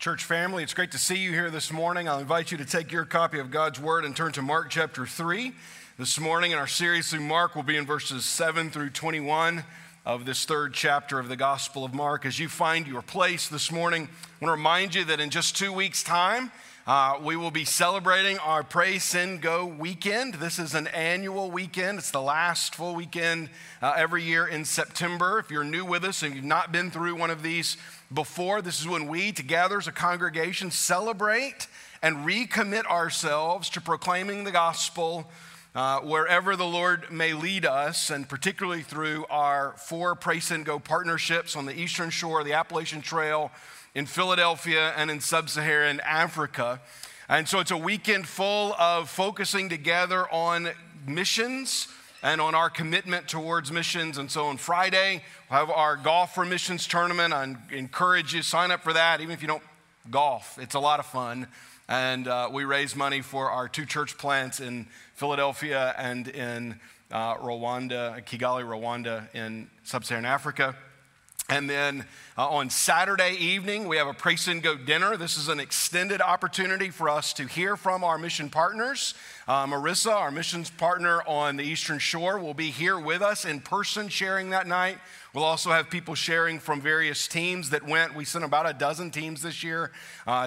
Church family, it's great to see you here this morning. I'll invite you to take your copy of God's Word and turn to Mark chapter 3 this morning. And our series through Mark will be in verses 7 through 21 of this third chapter of the Gospel of Mark. As you find your place this morning, I want to remind you that in just 2 weeks' time, we will be celebrating our Pray, Send, Go weekend. This is an annual weekend. It's the last full weekend every year in September. If you're new with us and you've not been through one of these before, this is when we, together as a congregation, celebrate and recommit ourselves to proclaiming the gospel wherever the Lord may lead us, and particularly through our 4 Pray, Send, Go partnerships on the Eastern Shore, the Appalachian Trail, in Philadelphia, and in sub-Saharan Africa. And so it's a weekend full of focusing together on missions and on our commitment towards missions. And so on Friday, we'll have our Golf for Missions tournament. I encourage you to sign up for that, even if you don't golf. It's a lot of fun. And we raise money for our 2 church plants in Philadelphia and in Kigali, Rwanda, in sub-Saharan Africa. And then on Saturday evening, we have a Pray, Send, Go dinner. This is an extended opportunity for us to hear from our mission partners. Marissa, our missions partner on the Eastern Shore, will be here with us in person sharing that night. We'll also have people sharing from various teams that went. We sent about a dozen teams this year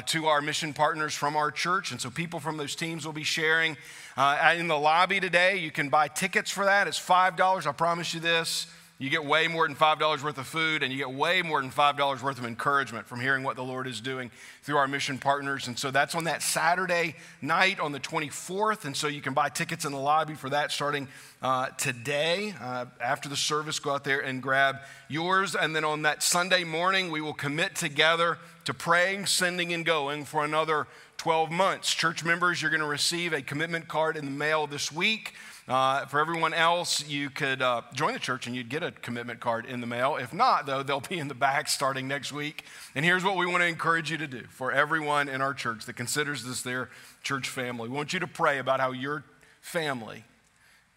to our mission partners from our church. And so people from those teams will be sharing. In the lobby today, you can buy tickets for that. It's $5. I promise you this. You get way more than $5 worth of food, and you get way more than $5 worth of encouragement from hearing what the Lord is doing through our mission partners. And so that's on that Saturday night on the 24th. And so you can buy tickets in the lobby for that starting today. After the service, go out there and grab yours. And then on that Sunday morning, we will commit together to praying, sending, and going for another 12 months. Church members, you're going to receive a commitment card in the mail this week. For everyone else, you could join the church and you'd get a commitment card in the mail. If not, though, they'll be in the back starting next week. And here's what we want to encourage you to do for everyone in our church that considers this their church family. We want you to pray about how your family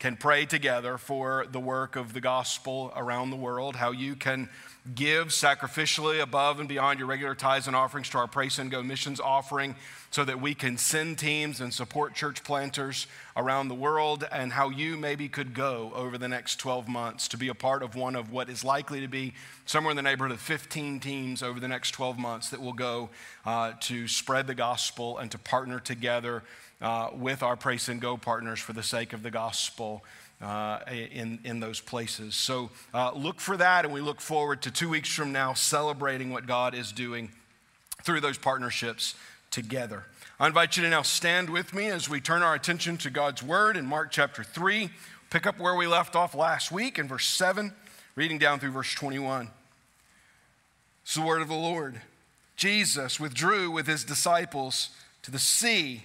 can pray together for the work of the gospel around the world, how you can give sacrificially above and beyond your regular tithes and offerings to our Pray, Send, Go missions offering so that we can send teams and support church planters around the world, and how you maybe could go over the next 12 months to be a part of one of what is likely to be somewhere in the neighborhood of 15 teams over the next 12 months that will go to spread the gospel and to partner together with our Pray, Send, Go partners for the sake of the gospel in those places. So look for that, and we look forward to 2 weeks from now celebrating what God is doing through those partnerships together. I invite you to now stand with me as we turn our attention to God's Word in Mark chapter 3. Pick up where we left off last week in verse 7, reading down through verse 21. It's the word of the Lord. Jesus withdrew with his disciples to the sea,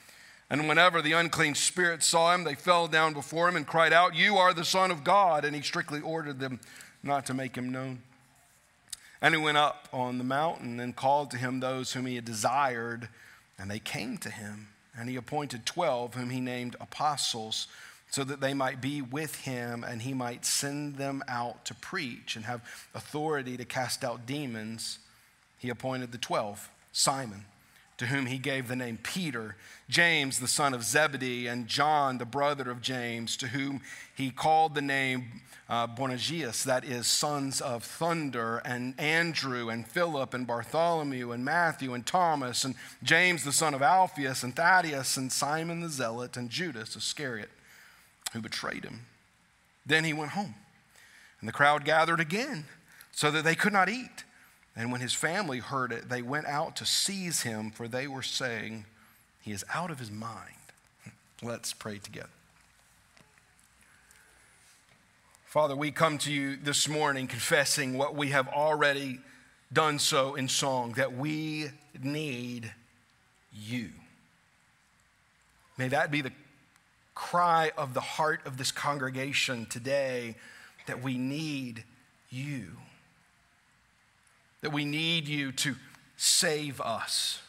And whenever the unclean spirits saw him, they fell down before him and cried out, "You are the Son of God." And he strictly ordered them not to make him known. And he went up on the mountain and called to him those whom he had desired, and they came to him. And he appointed 12, whom he named apostles, so that they might be with him and he might send them out to preach and have authority to cast out demons. He appointed the 12, Simon, to whom he gave the name Peter, James, the son of Zebedee, and John, the brother of James, to whom he called the name Boanerges, that is, sons of thunder, and Andrew, and Philip, and Bartholomew, and Matthew, and Thomas, and James, the son of Alphaeus, and Thaddeus, and Simon the Zealot, and Judas Iscariot, who betrayed him. Then he went home, and the crowd gathered again, so that they could not eat. And when his family heard it, they went out to seize him, for they were saying, "He is out of his mind." Let's pray together. Father, we come to you this morning confessing what we have already done so in song, that we need you. May that be the cry of the heart of this congregation today that we need you. That we need you to save us,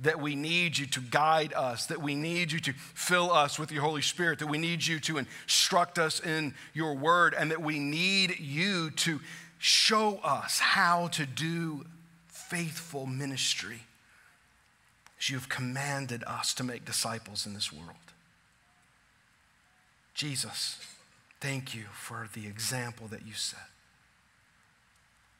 that we need you to guide us, that we need you to fill us with your Holy Spirit, that we need you to instruct us in your word, and that we need you to show us how to do faithful ministry as you have commanded us to make disciples in this world. Jesus, thank you for the example that you set.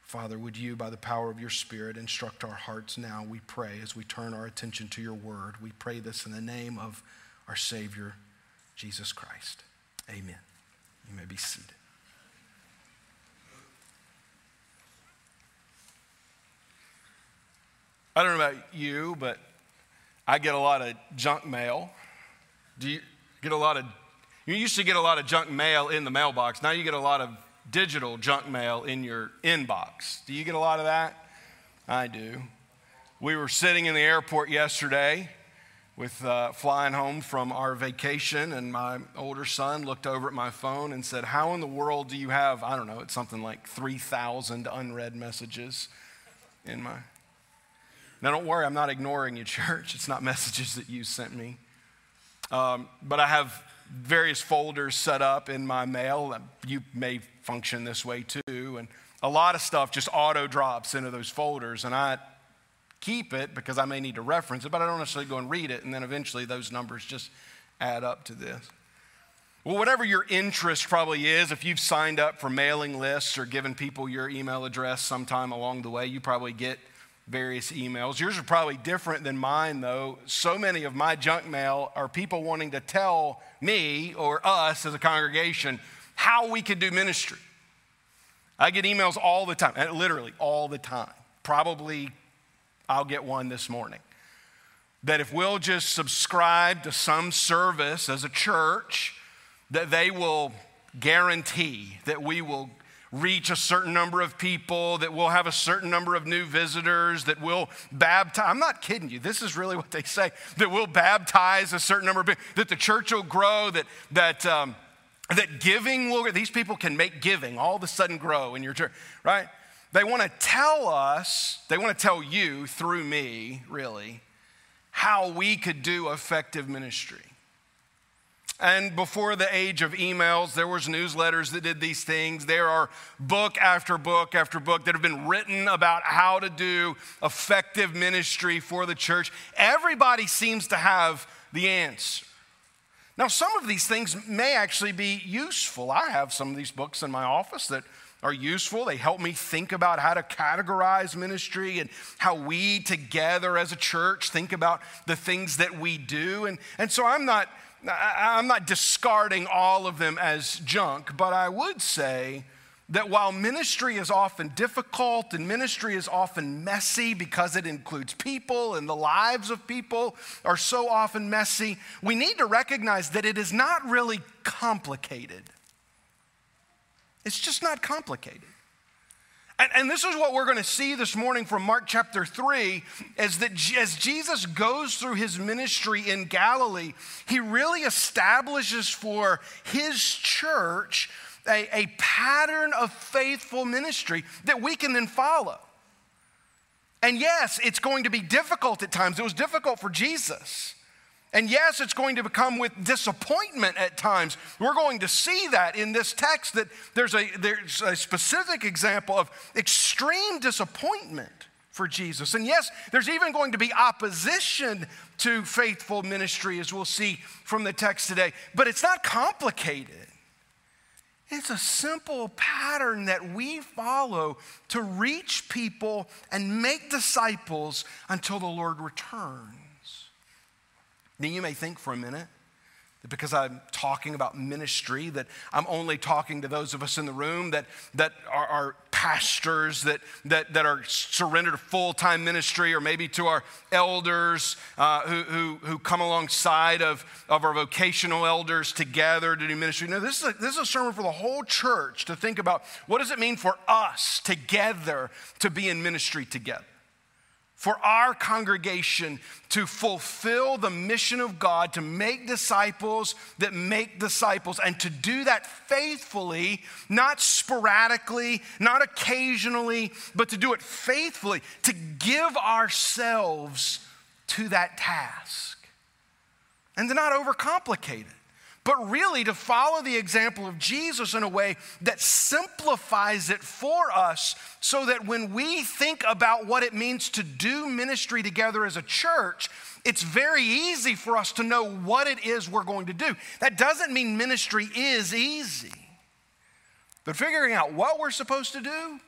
Father, would you, by the power of your Spirit, instruct our hearts now, we pray, as we turn our attention to your word. We pray this in the name of our Savior, Jesus Christ. Amen. You may be seated. I don't know about you, but I get a lot of junk mail. Do you get a lot of, you used to get a lot of junk mail in the mailbox. Now you get a lot of digital junk mail in your inbox. Do you get a lot of that? I do. We were sitting in the airport yesterday with flying home from our vacation, and my older son looked over at my phone and said, how in the world do you have, I don't know, it's something like 3,000 unread messages in my... Now don't worry, I'm not ignoring you, church. It's not messages that you sent me. But I have various folders set up in my mail. You may function this way too. And a lot of stuff just auto drops into those folders, and I keep it because I may need to reference it, but I don't necessarily go and read it. And then eventually those numbers just add up to this. Well, whatever your interest probably is, if you've signed up for mailing lists or given people your email address sometime along the way, you probably get various emails. Yours are probably different than mine, though. So many of my junk mail are people wanting to tell me or us as a congregation how we could do ministry. I get emails all the time, literally all the time. Probably I'll get one this morning. That if we'll just subscribe to some service as a church, that they will guarantee that we will reach a certain number of people, that we'll have a certain number of new visitors, that we'll baptize. I'm not kidding you. This is really what they say, that we'll baptize a certain number of people, that the church will grow, that giving will, these people can make giving all of a sudden grow in your church, right? They want to tell us, they want to tell you through me, really, how we could do effective ministry. And before the age of emails, there was newsletters that did these things. There are book after book after book that have been written about how to do effective ministry for the church. Everybody seems to have the answer. Now, some of these things may actually be useful. I have some of these books in my office that are useful. They help me think about how to categorize ministry and how we together as a church think about the things that we do. And so I'm not discarding all of them as junk, but I would say that while ministry is often difficult and ministry is often messy because it includes people and the lives of people are so often messy, we need to recognize that it is not really complicated. It's just not complicated. And this is what we're going to see this morning from Mark chapter 3, is that as Jesus goes through his ministry in Galilee, he really establishes for his church a pattern of faithful ministry that we can then follow. And yes, it's going to be difficult at times. It was difficult for Jesus. And yes, it's going to become with disappointment at times. We're going to see that in this text, that there's a specific example of extreme disappointment for Jesus. And yes, there's even going to be opposition to faithful ministry, as we'll see from the text today. But it's not complicated. It's a simple pattern that we follow to reach people and make disciples until the Lord returns. Now, you may think for a minute that because I'm talking about ministry, that I'm only talking to those of us in the room that are pastors, that are surrendered to full-time ministry, or maybe to our elders who come alongside of our vocational elders together to do ministry. No, this is a sermon for the whole church to think about what does it mean for us together to be in ministry together. for our congregation to fulfill the mission of God, to make disciples that make disciples, and to do that faithfully, not sporadically, not occasionally, but to do it faithfully, to give ourselves to that task. And to not overcomplicate it, but really to follow the example of Jesus in a way that simplifies it for us, so that when we think about what it means to do ministry together as a church, it's very easy for us to know what it is we're going to do. That doesn't mean ministry is easy, but figuring out what we're supposed to do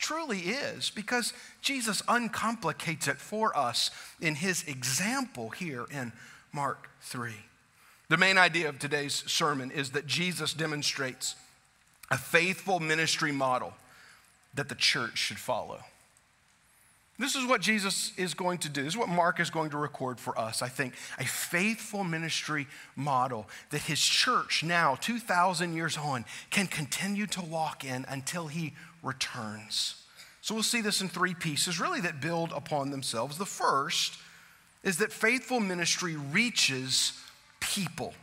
truly is, because Jesus uncomplicates it for us in his example here in Mark 3. The main idea of today's sermon is that Jesus demonstrates a faithful ministry model that the church should follow. This is what Jesus is going to do. This is what Mark is going to record for us, I think. A faithful ministry model that his church now, 2,000 years on, can continue to walk in until he returns. So we'll see this in three pieces, really, that build upon themselves. The first is that faithful ministry reaches people.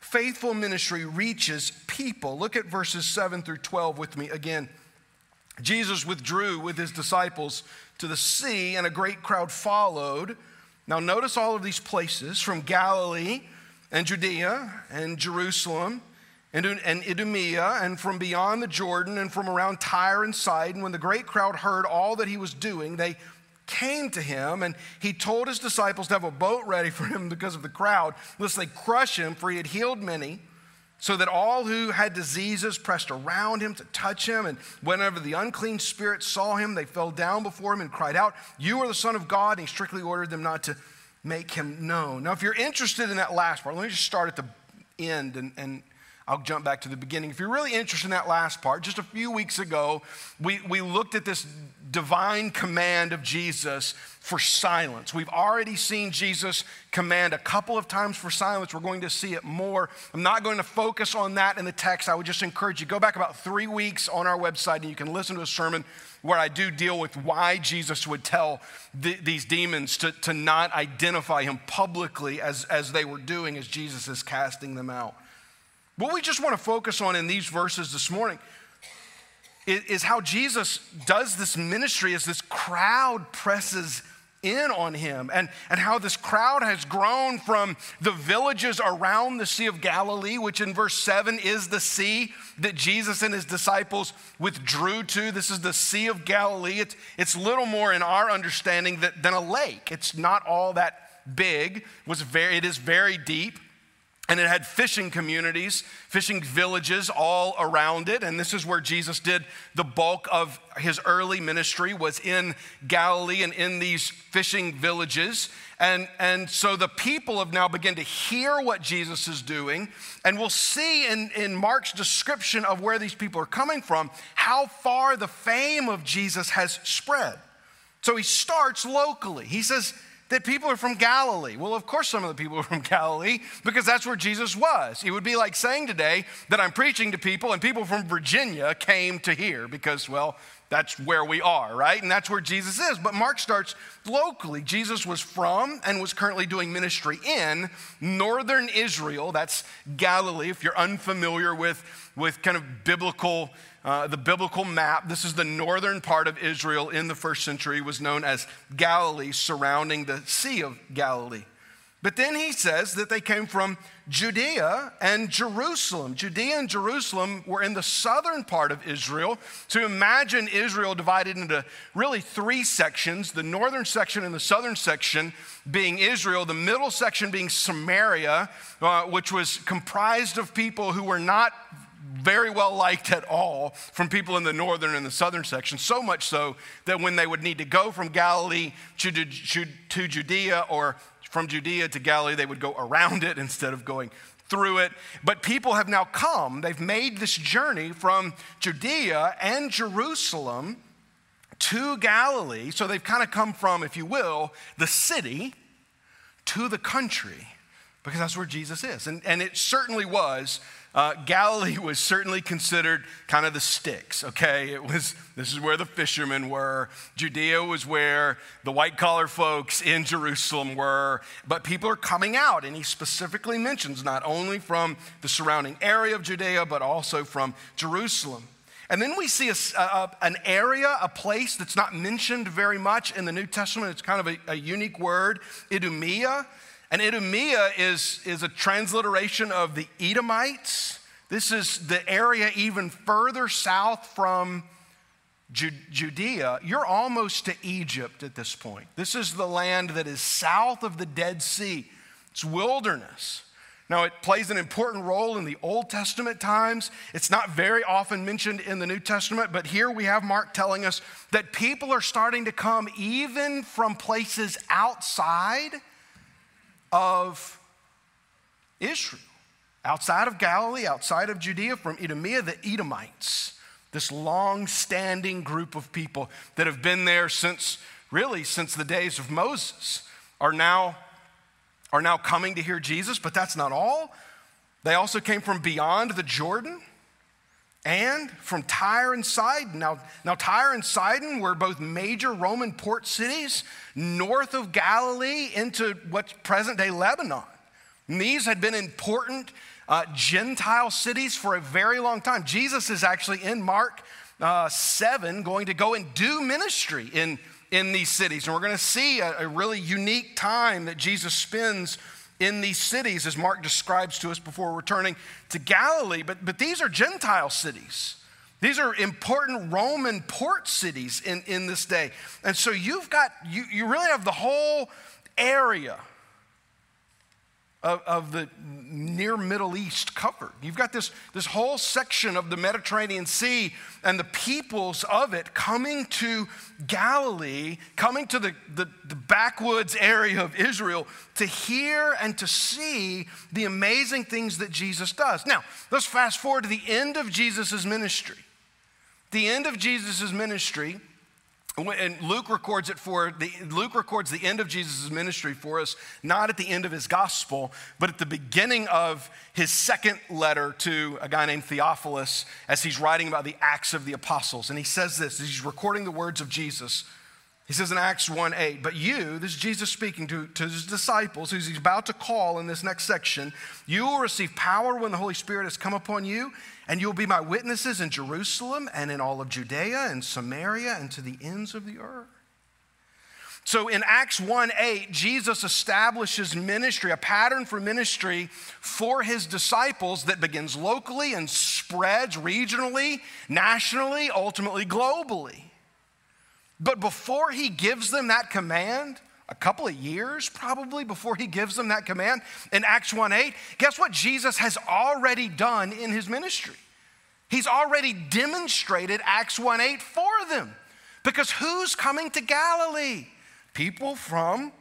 Faithful ministry reaches people. Look at verses 7 through 12 with me again. Jesus withdrew with his disciples to the sea, and a great crowd followed. Now notice all of these places: from Galilee and Judea and Jerusalem and Idumea, and from beyond the Jordan, and from around Tyre and Sidon. When the great crowd heard all that he was doing, they came to him, and he told his disciples to have a boat ready for him because of the crowd, lest they crush him, for he had healed many, so that all who had diseases pressed around him to touch him. And whenever the unclean spirits saw him, they fell down before him and cried out, "You are the Son of God." And he strictly ordered them not to make him known. Now, if you're interested in that last part, let me just start at the end, and I'll jump back to the beginning. If you're really interested in that last part, just a few weeks ago, we looked at this divine command of Jesus for silence. We've already seen Jesus command a couple of times for silence. We're going to see it more. I'm not going to focus on that in the text. I would just encourage you, go back about 3 weeks on our website, and you can listen to a sermon where I do deal with why Jesus would tell these demons to not identify him publicly as they were doing as Jesus is casting them out. What we just want to focus on in these verses this morning is how Jesus does this ministry as this crowd presses in on him, and how this crowd has grown from the villages around the Sea of Galilee, which in verse 7 is the sea that Jesus and his disciples withdrew to. This is the Sea of Galilee. It's little more in our understanding than a lake. It's not all that big. It is very deep. And it had fishing communities, fishing villages all around it. And this is where Jesus did the bulk of his early ministry, was in Galilee and in these fishing villages. And so the people have now begun to hear what Jesus is doing. And we'll see in Mark's description of where these people are coming from, how far the fame of Jesus has spread. So he starts locally. He says that people are from Galilee. Well, of course some of the people are from Galilee, because that's where Jesus was. It would be like saying today that I'm preaching to people and people from Virginia came to hear, because, well, that's where we are, right? And that's where Jesus is. But Mark starts locally. Jesus was from and was currently doing ministry in northern Israel. That's Galilee. If you're unfamiliar with kind of biblical, the biblical map, this is the northern part of Israel in the first century, was known as Galilee, surrounding the Sea of Galilee. But then he says that they came from Judea and Jerusalem. Judea and Jerusalem were in the southern part of Israel. So imagine Israel divided into really three sections: the northern section and the southern section being Israel, the middle section being Samaria, which was comprised of people who were not very well liked at all from people in the northern and the southern section, so much so that when they would need to go from Galilee to Judea, or from Judea to Galilee, they would go around it instead of going through it. But people have now come. They've made this journey from Judea and Jerusalem to Galilee. So they've kind of come from, if you will, the city to the country, because that's where Jesus is. And it certainly was Galilee was certainly considered kind of the sticks, okay? This is where the fishermen were. Judea was where the white-collar folks in Jerusalem were. But people are coming out, and he specifically mentions not only from the surrounding area of Judea, but also from Jerusalem. And then we see an area, a place that's not mentioned very much in the New Testament. It's kind of a unique word, Idumea. And Idumea is a transliteration of the Edomites. This is the area even further south from Judea. You're almost to Egypt at this point. This is the land that is south of the Dead Sea. It's wilderness. Now, it plays an important role in the Old Testament times. It's not very often mentioned in the New Testament, but here we have Mark telling us that people are starting to come even from places outside of Israel, outside of Galilee, outside of Judea, from Idumea, the Edomites, this long-standing group of people that have been there since the days of Moses, are now coming to hear Jesus, but that's not all. They also came from beyond the Jordan and from Tyre and Sidon. Now Tyre and Sidon were both major Roman port cities north of Galilee into what's present-day Lebanon. And these had been important Gentile cities for a very long time. Jesus is actually in Mark 7 going to go and do ministry in these cities. And we're going to see a really unique time that Jesus spends in these cities as Mark describes to us before returning to Galilee. But these are Gentile cities. These are important Roman port cities in this day. And so you really have the whole area of the near Middle East covered. You've got this whole section of the Mediterranean Sea and the peoples of it coming to Galilee, coming to the backwoods area of Israel to hear and to see the amazing things that Jesus does. Now, let's fast forward to the end of Jesus' ministry. The end of Jesus' ministry, and Luke records the end of Jesus' ministry for us, not at the end of his gospel, but at the beginning of his second letter to a guy named Theophilus as he's writing about the Acts of the Apostles. And he says this, he's recording the words of Jesus. He says in Acts 1:8, but you, this is Jesus speaking to his disciples, who he's about to call in this next section, you will receive power when the Holy Spirit has come upon you, and you'll be my witnesses in Jerusalem and in all of Judea and Samaria and to the ends of the earth. So in Acts 1:8, Jesus establishes ministry, a pattern for ministry for his disciples that begins locally and spreads regionally, nationally, ultimately globally. But before he gives them that command, a couple of years probably before he gives them that command in Acts 1:8, guess what Jesus has already done in his ministry? He's already demonstrated Acts 1:8 for them. Because who's coming to Galilee? People from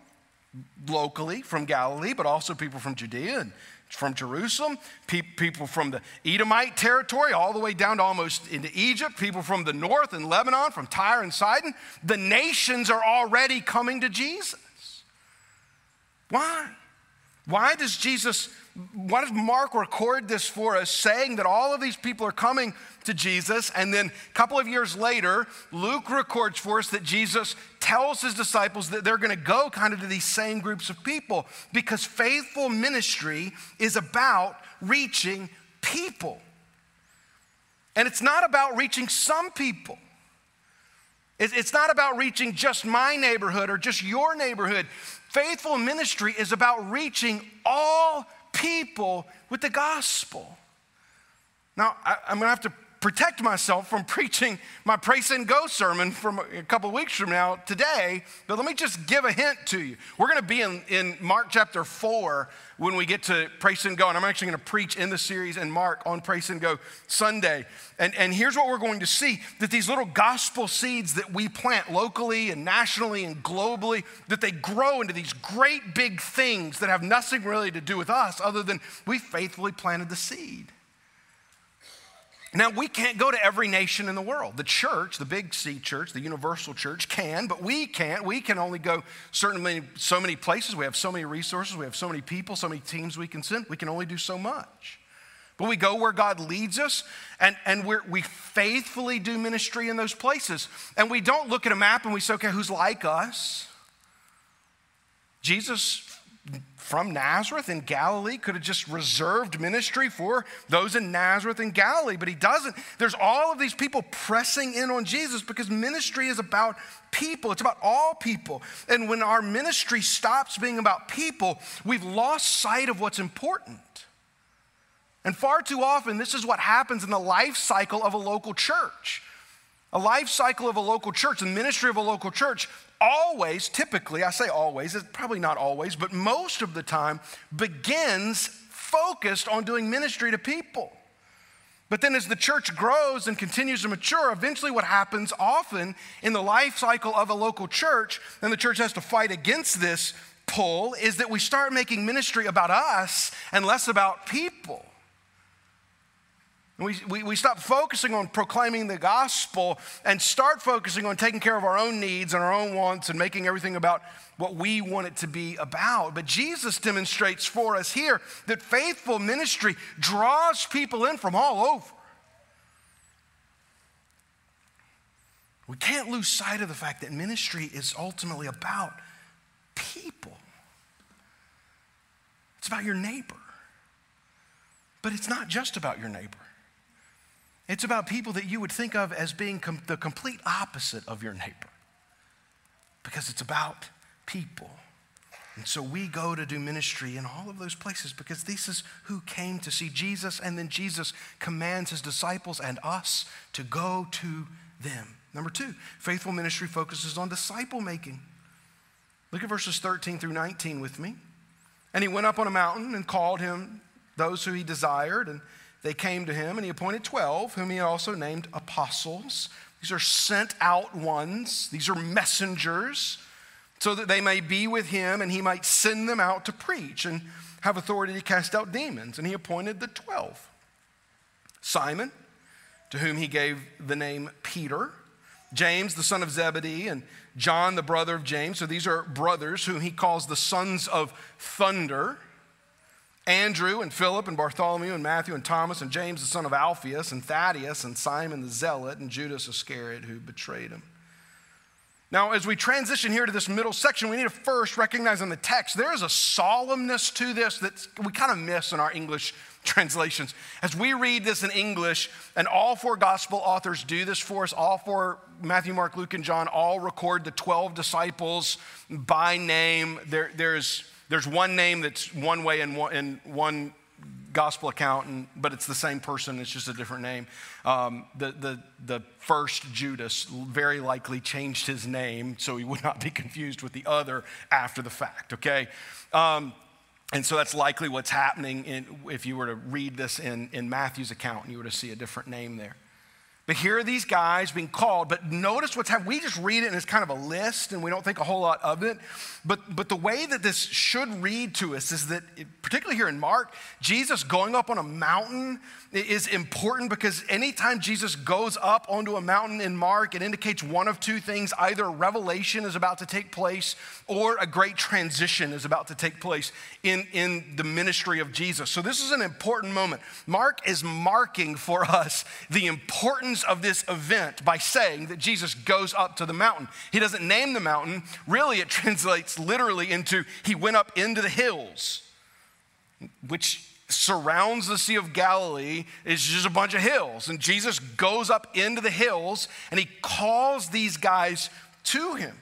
locally, from Galilee, but also people from Judea and from Jerusalem, people from the Edomite territory all the way down to almost into Egypt, people from the north and Lebanon, from Tyre and Sidon. The nations are already coming to Jesus. Why? Why does Mark record this for us, saying that all of these people are coming to Jesus, and then a couple of years later, Luke records for us that Jesus tells his disciples that they're going to go kind of to these same groups of people? Because faithful ministry is about reaching people. And it's not about reaching some people. It's not about reaching just my neighborhood or just your neighborhood. Faithful ministry is about reaching all people with the gospel. Now, I'm going to have to protect myself from preaching my Praise and Go sermon from a couple weeks from now today, but let me just give a hint to you. We're going to be in Mark chapter 4 when we get to Praise and Go, and I'm actually going to preach in the series in Mark on Praise and Go Sunday. And here's what we're going to see, that these little gospel seeds that we plant locally and nationally and globally, that they grow into these great big things that have nothing really to do with us other than we faithfully planted the seed. Now, we can't go to every nation in the world. The church, the big C church, the universal church can, but we can't. We can only go certainly so many places. We have so many resources. We have so many people, so many teams we can send. We can only do so much. But we go where God leads us, and we faithfully do ministry in those places. And we don't look at a map and we say, okay, who's like us? Jesus from Nazareth in Galilee could have just reserved ministry for those in Nazareth and Galilee, but he doesn't. There's all of these people pressing in on Jesus because ministry is about people. It's about all people. And when our ministry stops being about people, we've lost sight of what's important. And far too often, this is what happens in the life cycle of a local church. A life cycle of a local church, the ministry of a local church, always, typically, I say always, it's probably not always, but most of the time begins focused on doing ministry to people. But then as the church grows and continues to mature, eventually what happens often in the life cycle of a local church, and the church has to fight against this pull, is that we start making ministry about us and less about people. We stop focusing on proclaiming the gospel and start focusing on taking care of our own needs and our own wants and making everything about what we want it to be about. But Jesus demonstrates for us here that faithful ministry draws people in from all over. We can't lose sight of the fact that ministry is ultimately about people. It's about your neighbor. But it's not just about your neighbor. It's about people that you would think of as being the complete opposite of your neighbor, because it's about people. And so we go to do ministry in all of those places because this is who came to see Jesus, and then Jesus commands his disciples and us to go to them. Number two, faithful ministry focuses on disciple making. Look at verses 13 through 19 with me. And he went up on a mountain and called him those who he desired, and they came to him, and he appointed 12, whom he also named apostles. These are sent out ones. These are messengers, so that they may be with him, and he might send them out to preach and have authority to cast out demons. And he appointed the 12. Simon, to whom he gave the name Peter, James, the son of Zebedee, and John, the brother of James. So these are brothers whom he calls the sons of thunder. Andrew and Philip and Bartholomew and Matthew and Thomas and James the son of Alphaeus and Thaddeus and Simon the Zealot and Judas Iscariot who betrayed him. Now, as we transition here to this middle section, we need to first recognize in the text there is a solemnness to this that we kind of miss in our English translations. As we read this in English, and all four gospel authors do this for us, all four, Matthew, Mark, Luke, and John, all record the 12 disciples by name. There's one name that's one way in one gospel account, but it's the same person. It's just a different name. The first Judas very likely changed his name so he would not be confused with the other after the fact, okay? And so that's likely what's happening if you were to read this in Matthew's account, and you were to see a different name there. But here are these guys being called, but notice what's happening. We just read it and it's kind of a list and we don't think a whole lot of it. But the way that this should read to us is that, particularly here in Mark, Jesus going up on a mountain is important because anytime Jesus goes up onto a mountain in Mark, it indicates one of two things. Either revelation is about to take place or a great transition is about to take place in the ministry of Jesus. So this is an important moment. Mark is marking for us the importance of this event by saying that Jesus goes up to the mountain. He doesn't name the mountain. Really, it translates literally into he went up into the hills, which surrounds the Sea of Galilee. It's just a bunch of hills. And Jesus goes up into the hills and he calls these guys to him.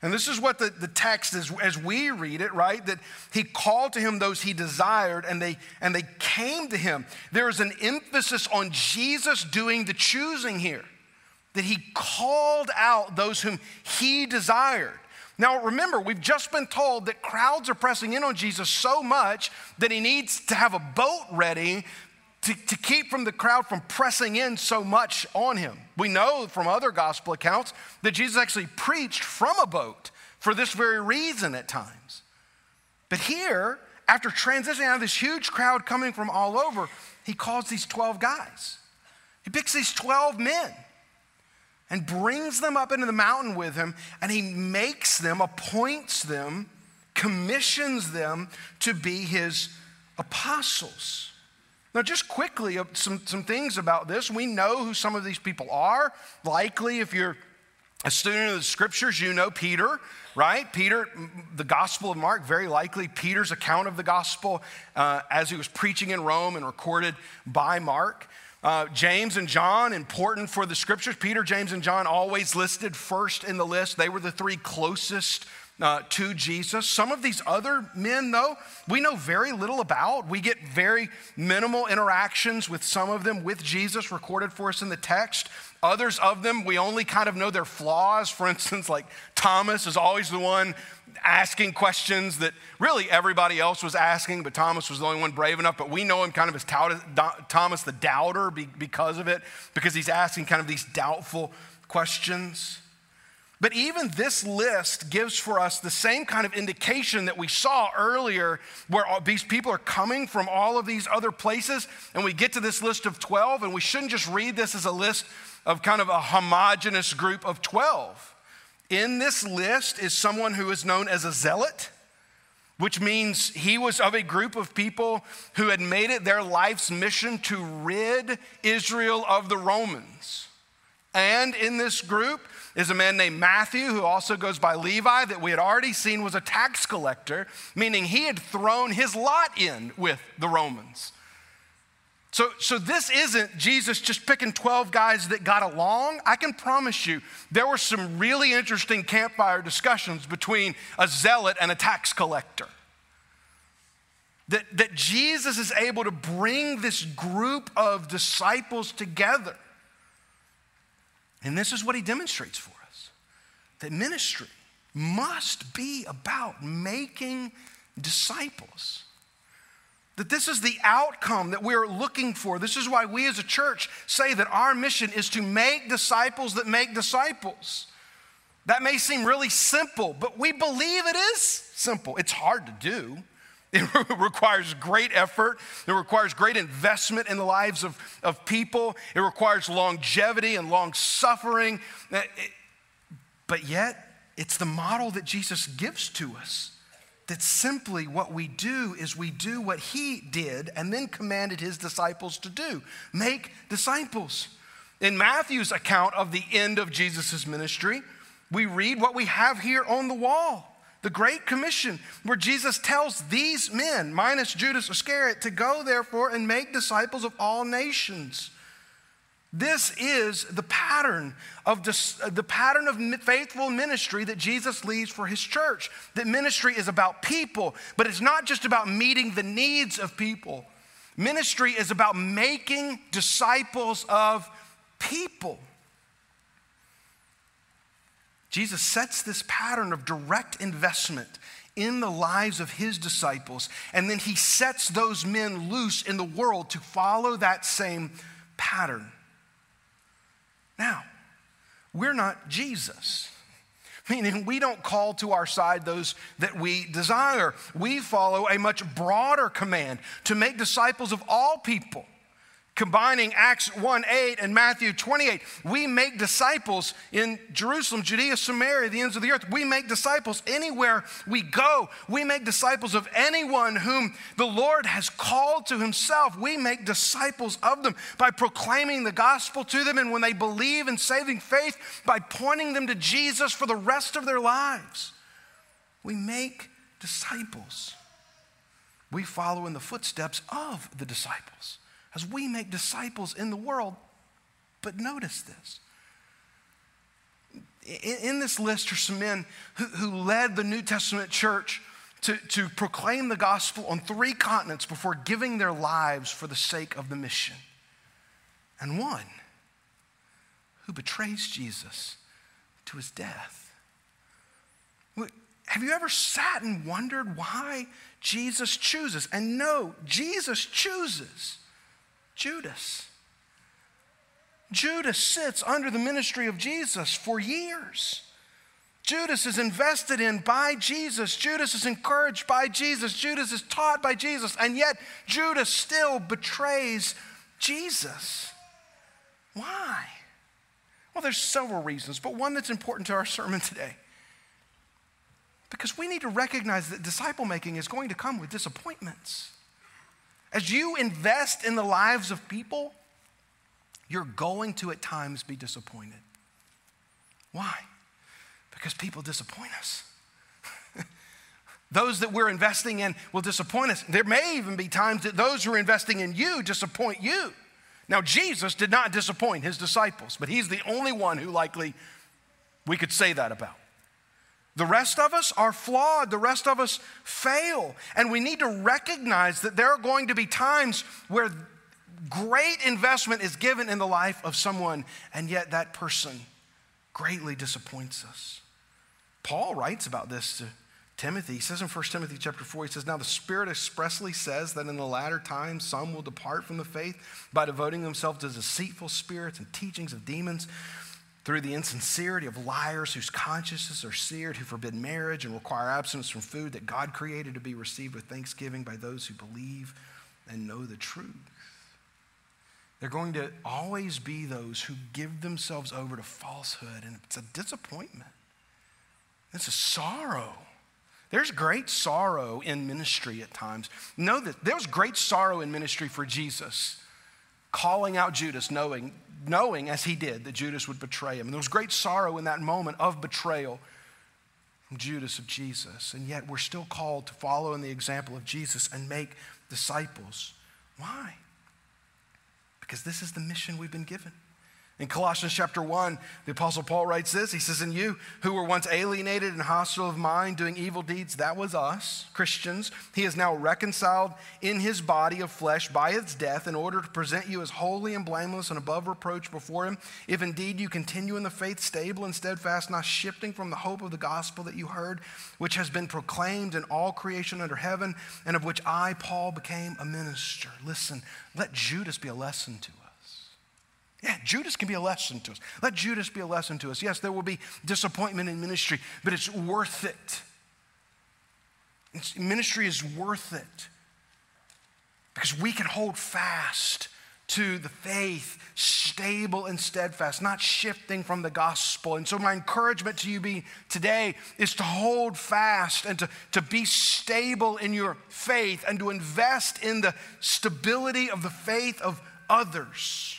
And this is what the text is as we read it, right? That he called to him those he desired, and they came to him. There is an emphasis on Jesus doing the choosing here, that he called out those whom he desired. Now, remember, we've just been told that crowds are pressing in on Jesus so much that he needs to have a boat ready to keep from the crowd from pressing in so much on him. We know from other gospel accounts that Jesus actually preached from a boat for this very reason at times. But here, after transitioning out of this huge crowd coming from all over, he calls these 12 guys. He picks these 12 men and brings them up into the mountain with him, and he makes them, appoints them, commissions them to be his apostles. Now, just quickly, some things about this. We know who some of these people are. Likely, if you're a student of the scriptures, you know Peter, right? Peter, the Gospel of Mark, very likely Peter's account of the gospel as he was preaching in Rome and recorded by Mark. James and John, important for the scriptures. Peter, James, and John always listed first in the list. They were the three closest to Jesus. Some of these other men, though, we know very little about. We get very minimal interactions with some of them with Jesus recorded for us in the text. Others of them, we only kind of know their flaws. For instance, like Thomas is always the one asking questions that really everybody else was asking, but Thomas was the only one brave enough. But we know him kind of as Thomas the Doubter because of it, because he's asking kind of these doubtful questions. But even this list gives for us the same kind of indication that we saw earlier, where these people are coming from all of these other places, and we get to this list of 12, and we shouldn't just read this as a list of kind of a homogeneous group of 12. In this list is someone who is known as a zealot, which means he was of a group of people who had made it their life's mission to rid Israel of the Romans. And in this group is a man named Matthew, who also goes by Levi, that we had already seen was a tax collector, meaning he had thrown his lot in with the Romans. So this isn't Jesus just picking 12 guys that got along. I can promise you there were some really interesting campfire discussions between a zealot and a tax collector. That Jesus is able to bring this group of disciples together. And this is what he demonstrates for us, that ministry must be about making disciples. That this is the outcome that we're looking for. This is why we as a church say that our mission is to make disciples that make disciples. That may seem really simple, but we believe it is simple. It's hard to do. It requires great effort. It requires great investment in the lives of people. It requires longevity and long suffering. But yet, it's the model that Jesus gives to us. That simply what we do is we do what he did and then commanded his disciples to do. Make disciples. In Matthew's account of the end of Jesus' ministry, we read what we have here on the wall. The Great Commission, where Jesus tells these men, minus Judas Iscariot, to go therefore and make disciples of all nations. This is the pattern of faithful ministry that Jesus leaves for his church. That ministry is about people, but it's not just about meeting the needs of people. Ministry is about making disciples of people. Jesus sets this pattern of direct investment in the lives of his disciples, and then he sets those men loose in the world to follow that same pattern. Now, we're not Jesus, meaning we don't call to our side those that we desire. We follow a much broader command to make disciples of all people. Combining Acts 1:8 and Matthew 28, we make disciples in Jerusalem, Judea, Samaria, the ends of the earth. We make disciples anywhere we go. We make disciples of anyone whom the Lord has called to himself. We make disciples of them by proclaiming the gospel to them, and when they believe in saving faith, by pointing them to Jesus for the rest of their lives. We make disciples. We follow in the footsteps of the disciples as we make disciples in the world. But notice this. In this list are some men who led the New Testament church to proclaim the gospel on three continents before giving their lives for the sake of the mission. And one who betrays Jesus to his death. Have you ever sat and wondered why Jesus chooses? And no, Jesus chooses Judas. Judas sits under the ministry of Jesus for years. Judas is invested in by Jesus. Judas is encouraged by Jesus. Judas is taught by Jesus. And yet, Judas still betrays Jesus. Why? Well, there's several reasons, but one that's important to our sermon today. Because we need to recognize that disciple making is going to come with disappointments. As you invest in the lives of people, you're going to at times be disappointed. Why? Because people disappoint us. Those that we're investing in will disappoint us. There may even be times that those who are investing in you disappoint you. Now, Jesus did not disappoint his disciples, but he's the only one who likely we could say that about. The rest of us are flawed. The rest of us fail. And we need to recognize that there are going to be times where great investment is given in the life of someone, and yet that person greatly disappoints us. Paul writes about this to Timothy. He says in 1 Timothy chapter 4, he says, "Now the Spirit expressly says that in the latter times some will depart from the faith by devoting themselves to deceitful spirits and teachings of demons, through the insincerity of liars whose consciences are seared, who forbid marriage and require abstinence from food that God created to be received with thanksgiving by those who believe and know the truth." They're going to always be those who give themselves over to falsehood, and it's a disappointment. It's a sorrow. There's great sorrow in ministry at times. Know that there was great sorrow in ministry for Jesus, calling out Judas, knowing as he did that Judas would betray him. And there was great sorrow in that moment of betrayal from Judas of Jesus. And yet we're still called to follow in the example of Jesus and make disciples. Why? Because this is the mission we've been given. In Colossians chapter 1, the Apostle Paul writes this. He says, "And you who were once alienated and hostile of mind, doing evil deeds," that was us, Christians, "he is now reconciled in his body of flesh by its death, in order to present you as holy and blameless and above reproach before him. If indeed you continue in the faith, stable and steadfast, not shifting from the hope of the gospel that you heard, which has been proclaimed in all creation under heaven, and of which I, Paul, became a minister." Listen, let Judas be a lesson to us. Yeah, Judas can be a lesson to us. Let Judas be a lesson to us. Yes, there will be disappointment in ministry, but it's worth it. Ministry is worth it because we can hold fast to the faith, stable and steadfast, not shifting from the gospel. And so my encouragement to you today is to hold fast and to be stable in your faith and to invest in the stability of the faith of others.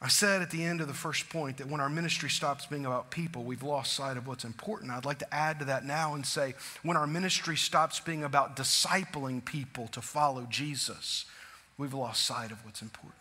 I said at the end of the first point that when our ministry stops being about people, we've lost sight of what's important. I'd like to add to that now and say, when our ministry stops being about discipling people to follow Jesus, we've lost sight of what's important.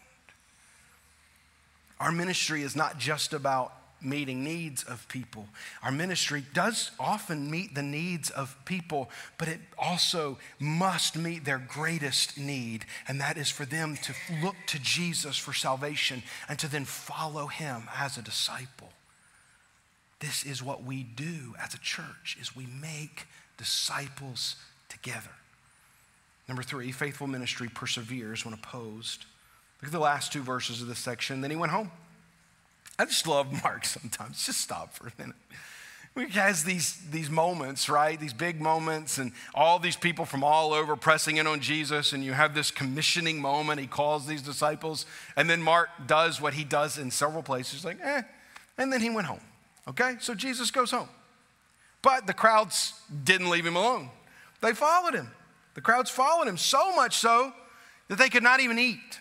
Our ministry is not just about meeting needs of people. Our ministry does often meet the needs of people, but it also must meet their greatest need, and that is for them to look to Jesus for salvation and to then follow him as a disciple. This is what we do as a church, is we make disciples together. Number three, faithful ministry perseveres when opposed. Look at the last two verses of this section. "Then he went home." I just love Mark sometimes. Just stop for a minute. He has these moments, right? These big moments, and all these people from all over pressing in on Jesus, and you have this commissioning moment. He calls these disciples, and then Mark does what he does in several places. He's like, and then he went home, okay? So Jesus goes home. But the crowds didn't leave him alone. They followed him. The crowds followed him, so much so that they could not even eat.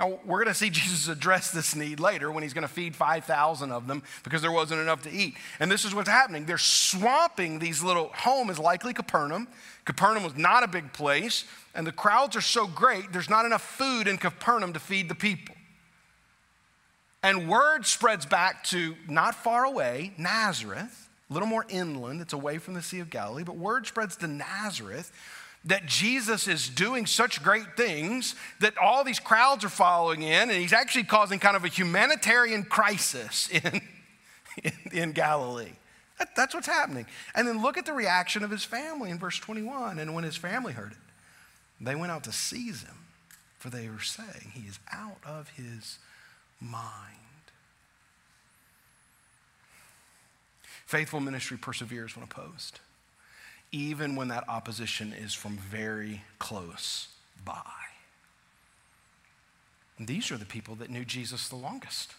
Now, we're going to see Jesus address this need later when he's going to feed 5,000 of them because there wasn't enough to eat. And this is what's happening. They're swamping these little, home is likely Capernaum. Capernaum was not a big place, and the crowds are so great, there's not enough food in Capernaum to feed the people. And word spreads back to not far away, Nazareth, a little more inland. It's away from the Sea of Galilee, but word spreads to Nazareth that Jesus is doing such great things that all these crowds are following in, and he's actually causing kind of a humanitarian crisis in Galilee. That's what's happening. And then look at the reaction of his family in verse 21. "And when his family heard it, they went out to seize him, for they were saying, 'He is out of his mind.'" Faithful ministry perseveres when opposed, even when that opposition is from very close by. And these are the people that knew Jesus the longest.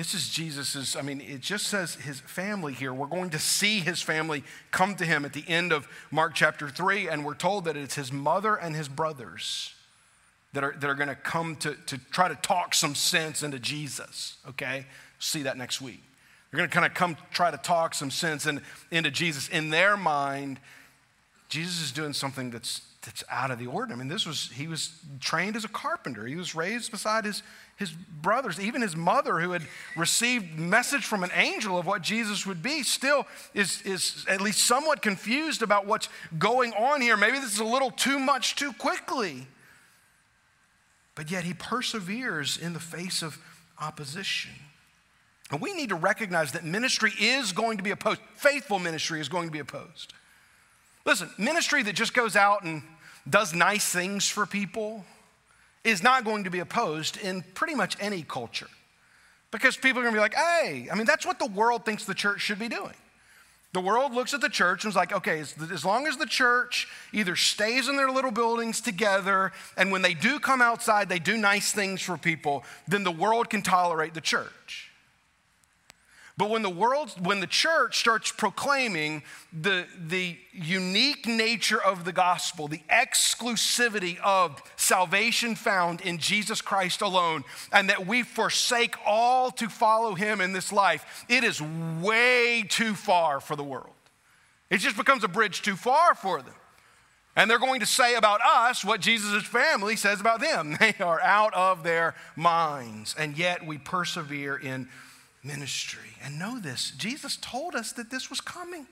This is Jesus's, I mean, it just says his family here. We're going to see his family come to him at the end of Mark chapter 3, and we're told that it's his mother and his brothers that are going to come to try to talk some sense into Jesus, okay? See that next week. They're going to kind of come try to talk some sense into Jesus. In their mind, Jesus is doing something that's out of the ordinary. I mean, he was trained as a carpenter. He was raised beside his brothers. Even his mother, who had received message from an angel of what Jesus would be, still is at least somewhat confused about what's going on here. Maybe this is a little too much too quickly. But yet he perseveres in the face of opposition. And we need to recognize that ministry is going to be opposed. Faithful ministry is going to be opposed. Listen, ministry that just goes out and does nice things for people is not going to be opposed in pretty much any culture, because people are going to be like, hey, I mean, that's what the world thinks the church should be doing. The world looks at the church and is like, okay, as long as the church either stays in their little buildings together, and when they do come outside, they do nice things for people, then the world can tolerate the church. But when the church starts proclaiming the unique nature of the gospel, the exclusivity of salvation found in Jesus Christ alone, and that we forsake all to follow him in this life, it is way too far for the world. It just becomes a bridge too far for them. And they're going to say about us what Jesus' family says about them. They are out of their minds, and yet we persevere in ministry. And know this, Jesus told us that this was coming.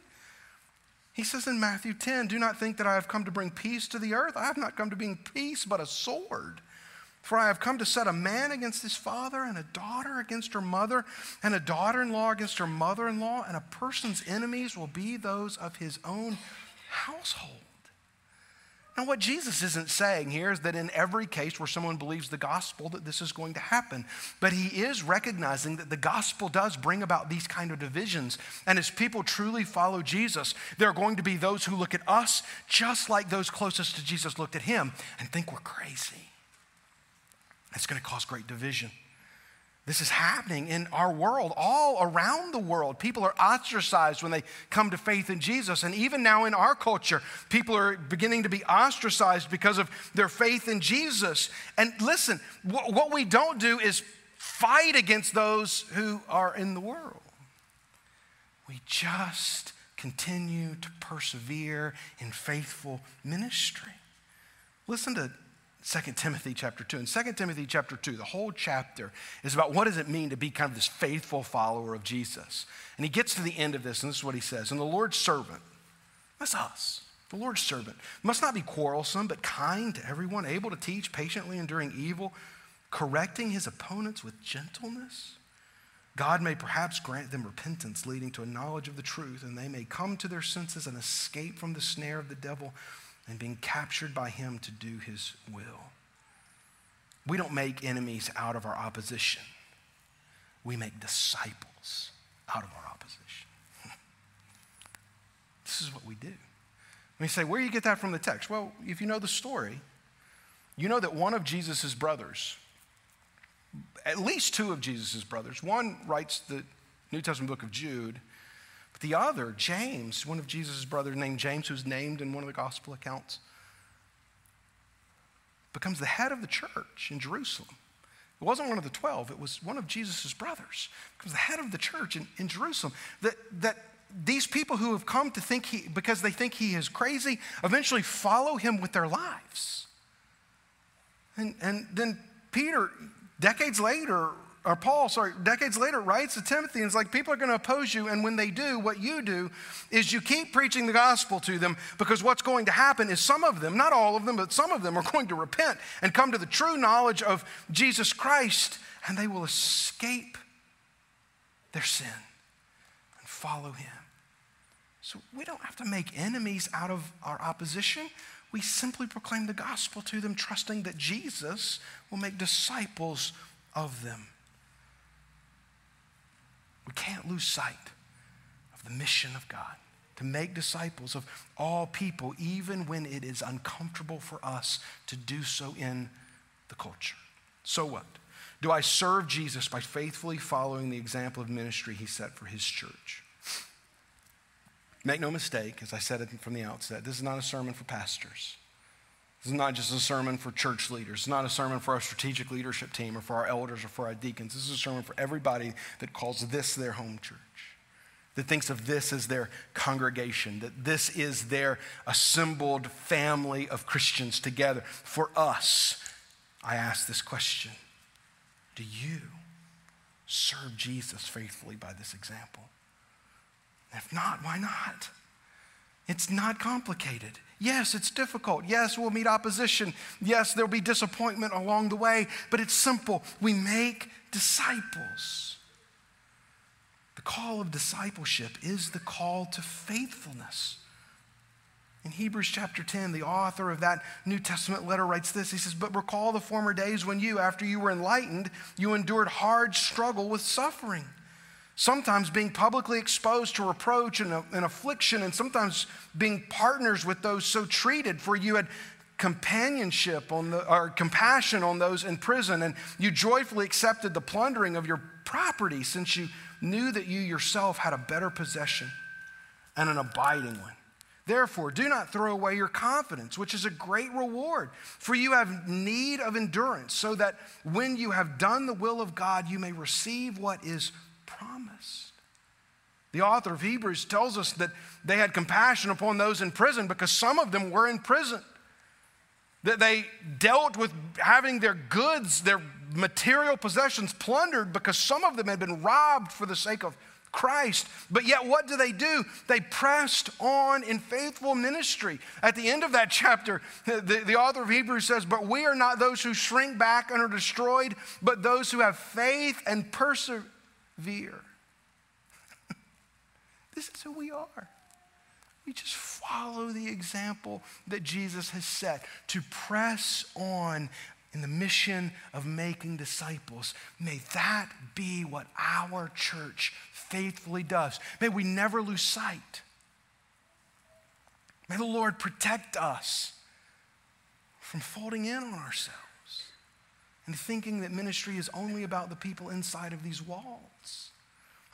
He says in Matthew 10, do not think that I have come to bring peace to the earth. I have not come to bring peace, but a sword. For I have come to set a man against his father, and a daughter against her mother, and a daughter-in-law against her mother-in-law, and a person's enemies will be those of his own household. Now, what Jesus isn't saying here is that in every case where someone believes the gospel that this is going to happen, but he is recognizing that the gospel does bring about these kind of divisions. And as people truly follow Jesus, there are going to be those who look at us just like those closest to Jesus looked at him and think we're crazy. It's going to cause great division. This is happening in our world, all around the world. People are ostracized when they come to faith in Jesus. And even now in our culture, people are beginning to be ostracized because of their faith in Jesus. And listen, what we don't do is fight against those who are in the world. We just continue to persevere in faithful ministry. Listen to 2 Timothy chapter 2. In 2 Timothy chapter 2, the whole chapter is about what does it mean to be kind of this faithful follower of Jesus. And he gets to the end of this, and this is what he says. And the Lord's servant, that's us, the Lord's servant, must not be quarrelsome, but kind to everyone, able to teach, patiently enduring evil, correcting his opponents with gentleness. God may perhaps grant them repentance, leading to a knowledge of the truth, and they may come to their senses and escape from the snare of the devil, and being captured by him to do his will. We don't make enemies out of our opposition. We make disciples out of our opposition. This is what we do. We say, where do you get that from the text? Well, if you know the story, you know that one of Jesus' brothers, at least two of Jesus' brothers, one writes the New Testament book of Jude, the other, James, one of Jesus' brothers named James, who's named in one of the gospel accounts, becomes the head of the church in Jerusalem. It wasn't one of the 12, it was one of Jesus' brothers. Becomes the head of the church in Jerusalem. That these people who have come to think because they think he is crazy, eventually follow him with their lives. And then Peter, Paul, decades later, writes to Timothy and is like, people are going to oppose you, and when they do, what you do is you keep preaching the gospel to them, because what's going to happen is some of them, not all of them, but some of them are going to repent and come to the true knowledge of Jesus Christ, and they will escape their sin and follow him. So we don't have to make enemies out of our opposition. We simply proclaim the gospel to them, trusting that Jesus will make disciples of them. We can't lose sight of the mission of God to make disciples of all people, even when it is uncomfortable for us to do so in the culture. So what? Do I serve Jesus by faithfully following the example of ministry he set for his church? Make no mistake, as I said it from the outset, this is not a sermon for pastors. This is not just a sermon for church leaders. It's not a sermon for our strategic leadership team or for our elders or for our deacons. This is a sermon for everybody that calls this their home church, that thinks of this as their congregation, that this is their assembled family of Christians together. For us, I ask this question: do you serve Jesus faithfully by this example? If not, why not? It's not complicated. Yes, it's difficult. Yes, we'll meet opposition. Yes, there'll be disappointment along the way, but it's simple. We make disciples. The call of discipleship is the call to faithfulness. In Hebrews chapter 10, the author of that New Testament letter writes this. He says, "But recall the former days when you, after you were enlightened, you endured hard struggle with suffering, sometimes being publicly exposed to reproach and affliction, and sometimes being partners with those so treated, for you had compassion on those in prison, and you joyfully accepted the plundering of your property, since you knew that you yourself had a better possession and an abiding one. Therefore, do not throw away your confidence, which is a great reward, for you have need of endurance, so that when you have done the will of God, you may receive what is promised." The author of Hebrews tells us that they had compassion upon those in prison because some of them were in prison, that they dealt with having their goods, their material possessions plundered because some of them had been robbed for the sake of Christ. But yet what do? They pressed on in faithful ministry. At the end of that chapter, the author of Hebrews says, "But we are not those who shrink back and are destroyed, but those who have faith and persevere." This is who we are. We just follow the example that Jesus has set to press on in the mission of making disciples. May that be what our church faithfully does. May we never lose sight. May the Lord protect us from folding in on ourselves and thinking that ministry is only about the people inside of these walls.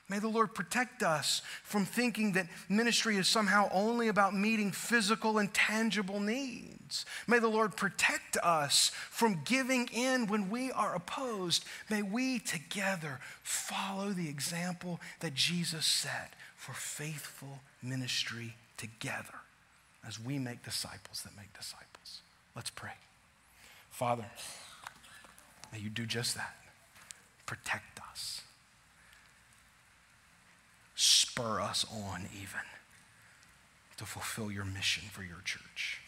May the Lord protect us from thinking that ministry is somehow only about meeting physical and tangible needs. May the Lord protect us from giving in when we are opposed. May we together follow the example that Jesus set for faithful ministry together as we make disciples that make disciples. Let's pray. Father, may you do just that. Protect us. Spur us on even to fulfill your mission for your church.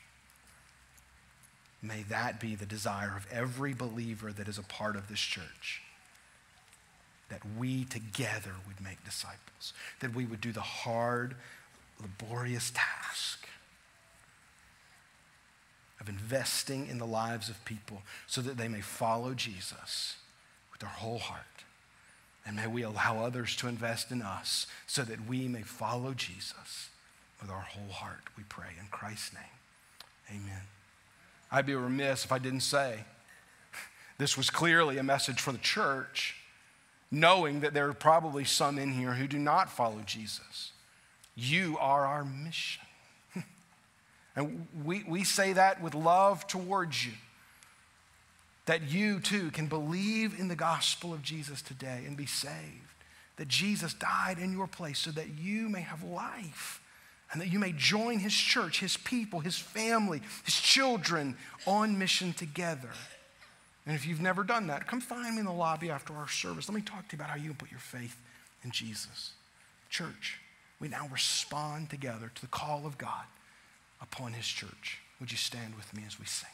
May that be the desire of every believer that is a part of this church, that we together would make disciples, that we would do the hard, laborious task of investing in the lives of people so that they may follow Jesus with their whole heart. And may we allow others to invest in us so that we may follow Jesus with our whole heart, we pray in Christ's name. Amen. I'd be remiss if I didn't say this was clearly a message for the church, knowing that there are probably some in here who do not follow Jesus. You are our mission. And we say that with love towards you, that you too can believe in the gospel of Jesus today and be saved, that Jesus died in your place so that you may have life and that you may join his church, his people, his family, his children on mission together. And if you've never done that, come find me in the lobby after our service. Let me talk to you about how you can put your faith in Jesus. Church, we now respond together to the call of God upon his church. Would you stand with me as we sing?